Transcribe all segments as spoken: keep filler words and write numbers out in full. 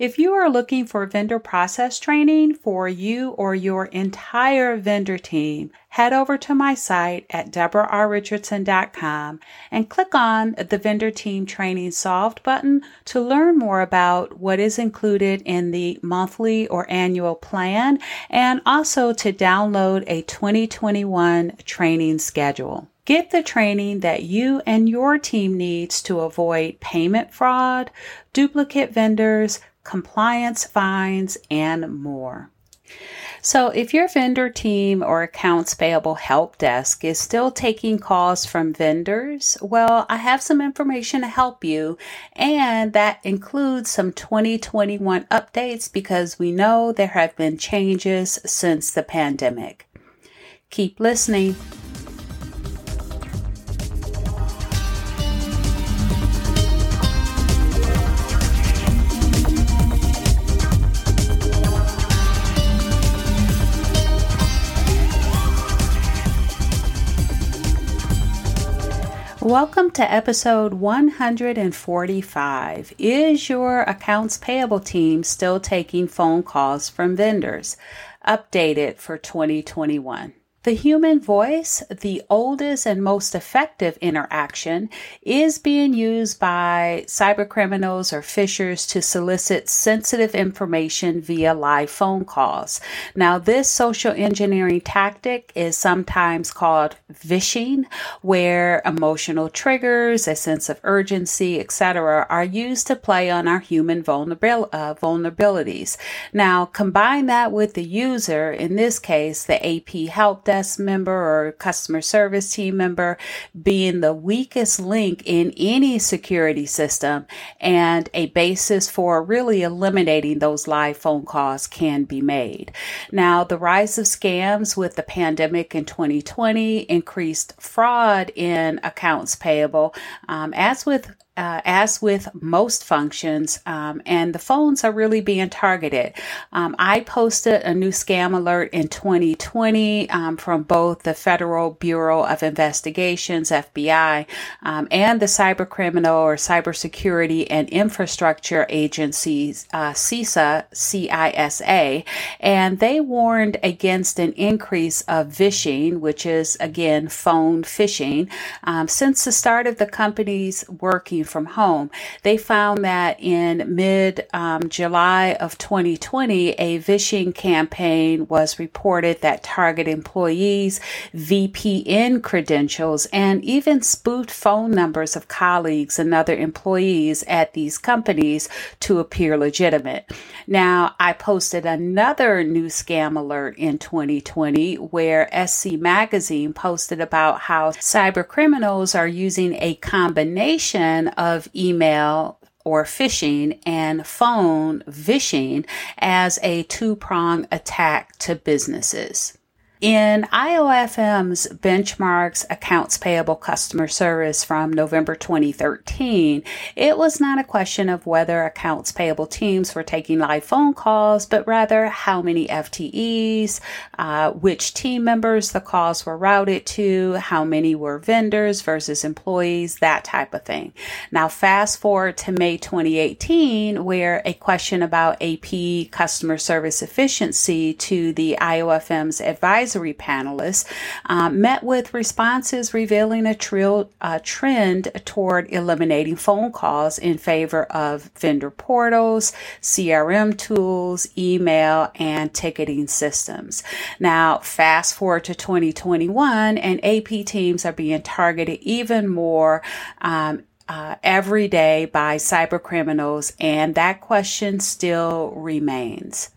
If you are looking for vendor process training for you or your entire vendor team, head over to my site at Deborah R Richardson dot com and click on the Vendor Team Training Solved button to learn more about what is included in the monthly or annual plan and also to download a twenty twenty-one training schedule. Get the training that you and your team needs to avoid payment fraud, duplicate vendors, compliance fines, and more. So if your vendor team or accounts payable help desk is still taking calls from vendors, well, I have some information to help you, and that includes some twenty twenty-one updates because we know there have been changes since the pandemic. Keep listening. Welcome to episode one forty-five. Is your accounts payable team still taking phone calls from vendors? Updated for twenty twenty-one. The human voice, the oldest and most effective interaction, is being used by cybercriminals or phishers to solicit sensitive information via live phone calls. Now, this social engineering tactic is sometimes called vishing, where emotional triggers, a sense of urgency, et cetera, are used to play on our human vulnerabil- uh, vulnerabilities. Now, combine that with the user, in this case, the A P help desk member or customer service team member being the weakest link in any security system, and a basis for really eliminating those live phone calls can be made. Now, the rise of scams with the pandemic in twenty twenty increased fraud in accounts payable, um, as with Uh, as with most functions, um, and the phones are really being targeted. Um, I posted a new scam alert in twenty twenty um, from both the Federal Bureau of Investigations, F B I, um, and the Cyber Criminal or Cybersecurity and Infrastructure Agencies, uh, CISA, C I S A, and they warned against an increase of vishing, which is, again, phone phishing, um, since the start of the company's working from home. They found that in mid um, July of twenty twenty, a vishing campaign was reported that targeted employees, V P N credentials, and even spoofed phone numbers of colleagues and other employees at these companies to appear legitimate. Now, I posted another new scam alert in twenty twenty where S C Magazine posted about how cyber criminals are using a combination of email or phishing and phone vishing as a two-pronged attack to businesses. In I O F M's benchmarks accounts payable customer service from November twenty thirteen, it was not a question of whether accounts payable teams were taking live phone calls, but rather how many F T Es, uh, which team members the calls were routed to, how many were vendors versus employees, that type of thing. Now, fast forward to May twenty eighteen, where a question about A P customer service efficiency to the I O F M's advisory panelists um, met with responses revealing a tril- uh, trend toward eliminating phone calls in favor of vendor portals, C R M tools, email, and ticketing systems. Now, fast forward to twenty twenty-one, and A P teams are being targeted even more um, Uh, every day by cyber criminals, and that question still remains.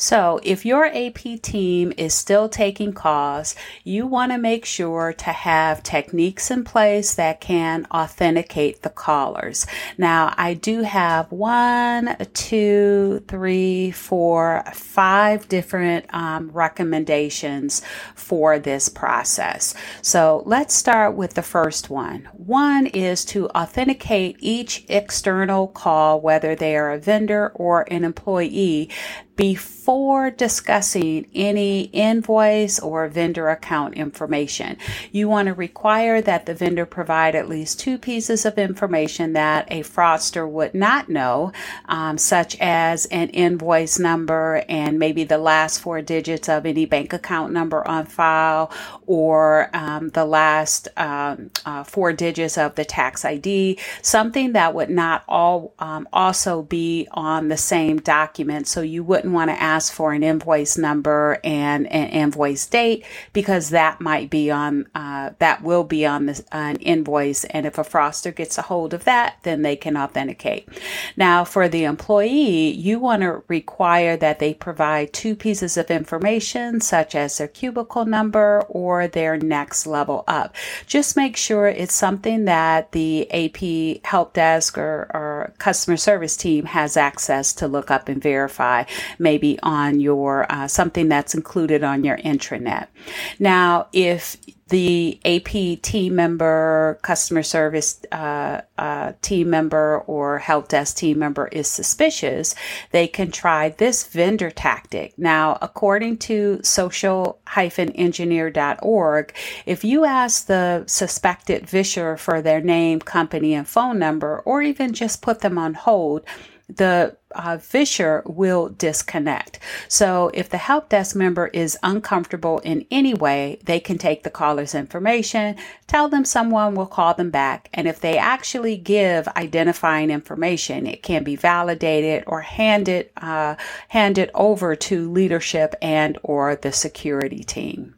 So if your A P team is still taking calls, you want to make sure to have techniques in place that can authenticate the callers. Now, I do have one, two, three, four, five different um, recommendations for this process. So let's start with the first one. One is to authenticate each external call, whether they are a vendor or an employee, before discussing any invoice or vendor account information. You want to require that the vendor provide at least two pieces of information that a fraudster would not know, um, such as an invoice number and maybe the last four digits of any bank account number on file, or um, the last um, uh, four digits of the tax I D, something that would not all um, also be on the same document. So you wouldn't want to ask for an invoice number and an invoice date, because that might be on, uh, that will be on this, uh, an invoice. And if a fraudster gets a hold of that, then they can authenticate. Now, for the employee, you want to require that they provide two pieces of information, such as their cubicle number or their next level up. Just make sure it's something that the A P help desk or, or customer service team has access to look up and verify, maybe on your, uh, something that's included on your intranet. Now, if the A P team member, customer service uh, uh, team member, or help desk team member is suspicious, they can try this vendor tactic. Now, according to social engineer dot org, if you ask the suspected vendor for their name, company, and phone number, or even just put them on hold, the uh, Visher will disconnect. So if the help desk member is uncomfortable in any way, they can take the caller's information, tell them someone will call them back. And if they actually give identifying information, it can be validated or handed, uh, handed over to leadership and or the security team.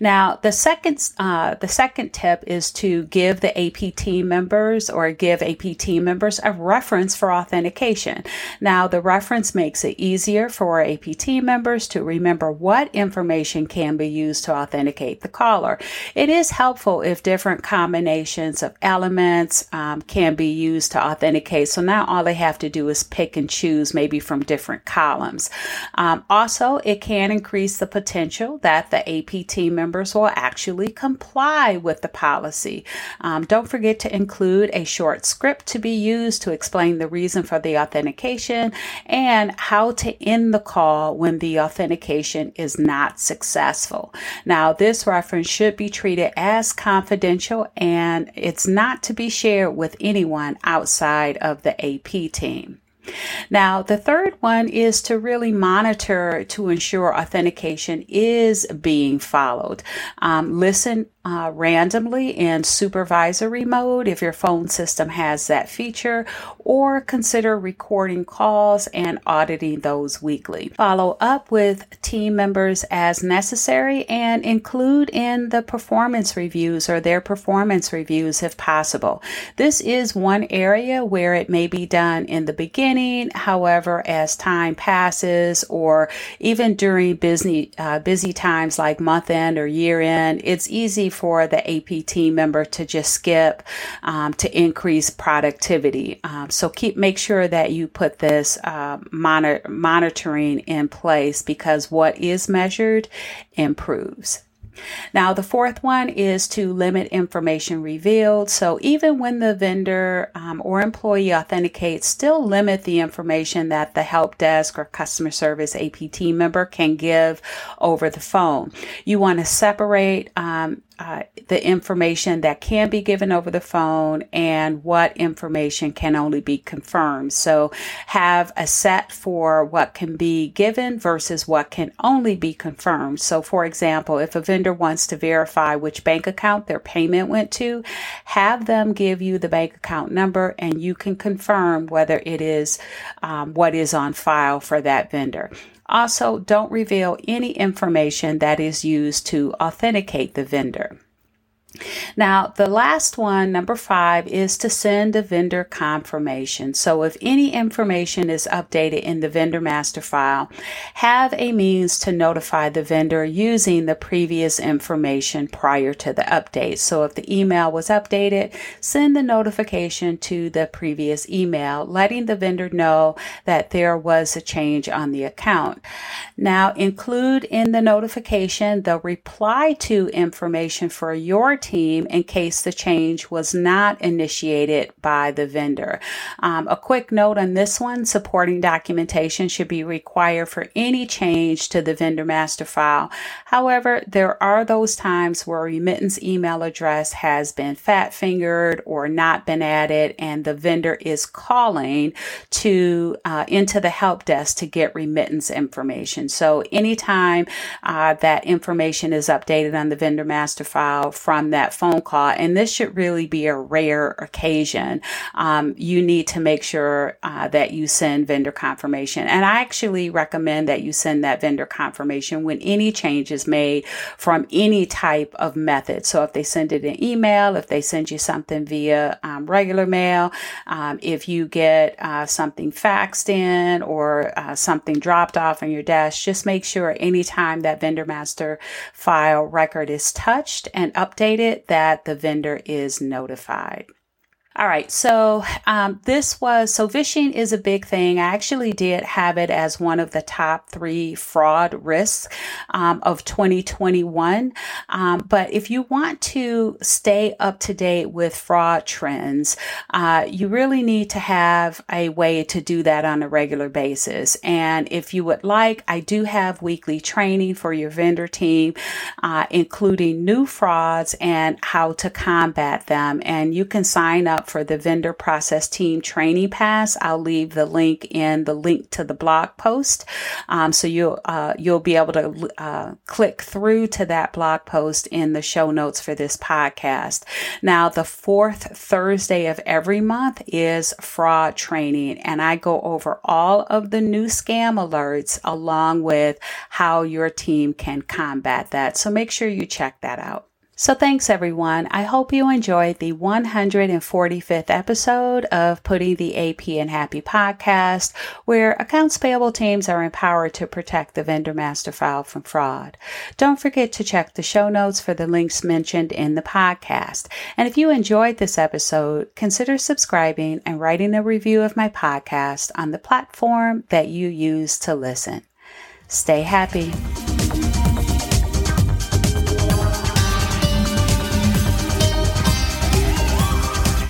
Now, the second uh, the second tip is to give the A P team members or give A P team members a reference for authentication. Now, the reference makes it easier for A P team members to remember what information can be used to authenticate the caller. It is helpful if different combinations of elements um, can be used to authenticate. So now all they have to do is pick and choose maybe from different columns. Um, also, it can increase the potential that the A P team members will actually comply with the policy. Um, don't forget to include a short script to be used to explain the reason for the authentication and how to end the call when the authentication is not successful. Now, this reference should be treated as confidential, and it's not to be shared with anyone outside of the A P team. Now, the third one is to really monitor to ensure authentication is being followed. Um, listen uh, randomly in supervisory mode if your phone system has that feature, or consider recording calls and auditing those weekly. Follow up with team members as necessary and include in the performance reviews or their performance reviews if possible. This is one area where it may be done in the beginning. However, as time passes, or even during busy uh, busy times like month end or year end, it's easy for the A P team member to just skip um, to increase productivity. Um, so keep make sure that you put this uh, monitor, monitoring in place, because what is measured improves. Now, the fourth one is to limit information revealed. So even when the vendor um, or employee authenticates, still limit the information that the help desk or customer service A P team member can give over the phone. You want to separate um, Uh, the information that can be given over the phone and what information can only be confirmed. So have a set for what can be given versus what can only be confirmed. So for example, if a vendor wants to verify which bank account their payment went to, have them give you the bank account number and you can confirm whether it is um, what is on file for that vendor. Also, don't reveal any information that is used to authenticate the vendor. Now, the last one, number five, is to send a vendor confirmation. So if any information is updated in the vendor master file, have a means to notify the vendor using the previous information prior to the update. So if the email was updated, send the notification to the previous email, letting the vendor know that there was a change on the account. Now, include in the notification the reply to information for your team in case the change was not initiated by the vendor. Um, a quick note on this one, supporting documentation should be required for any change to the vendor master file. However, there are those times where a remittance email address has been fat-fingered or not been added, and the vendor is calling to uh, into the help desk to get remittance information. So anytime uh, that information is updated on the vendor master file from that phone call, and this should really be a rare occasion, um, you need to make sure uh, that you send vendor confirmation. And I actually recommend that you send that vendor confirmation when any change is made from any type of method. So if they send it an email, if they send you something via um, regular mail, um, if you get uh, something faxed in or uh, something dropped off on your desk, just make sure anytime that vendor master file record is touched and updated that the vendor is notified. All right. So, um, this was, so phishing is a big thing. I actually did have it as one of the top three fraud risks, um, of twenty twenty-one. Um, but if you want to stay up to date with fraud trends, uh, you really need to have a way to do that on a regular basis. And if you would like, I do have weekly training for your vendor team, uh, including new frauds and how to combat them. And you can sign up for the Vendor Process Team Training Pass. I'll leave the link in the link to the blog post. Um, so you'll, uh, you'll be able to uh, click through to that blog post in the show notes for this podcast. Now, the fourth Thursday of every month is fraud training, and I go over all of the new scam alerts along with how your team can combat that. So make sure you check that out. So thanks everyone. I hope you enjoyed the one hundred forty-fifth episode of Putting the A P in Happy podcast, where accounts payable teams are empowered to protect the vendor master file from fraud. Don't forget to check the show notes for the links mentioned in the podcast. And if you enjoyed this episode, consider subscribing and writing a review of my podcast on the platform that you use to listen. Stay happy.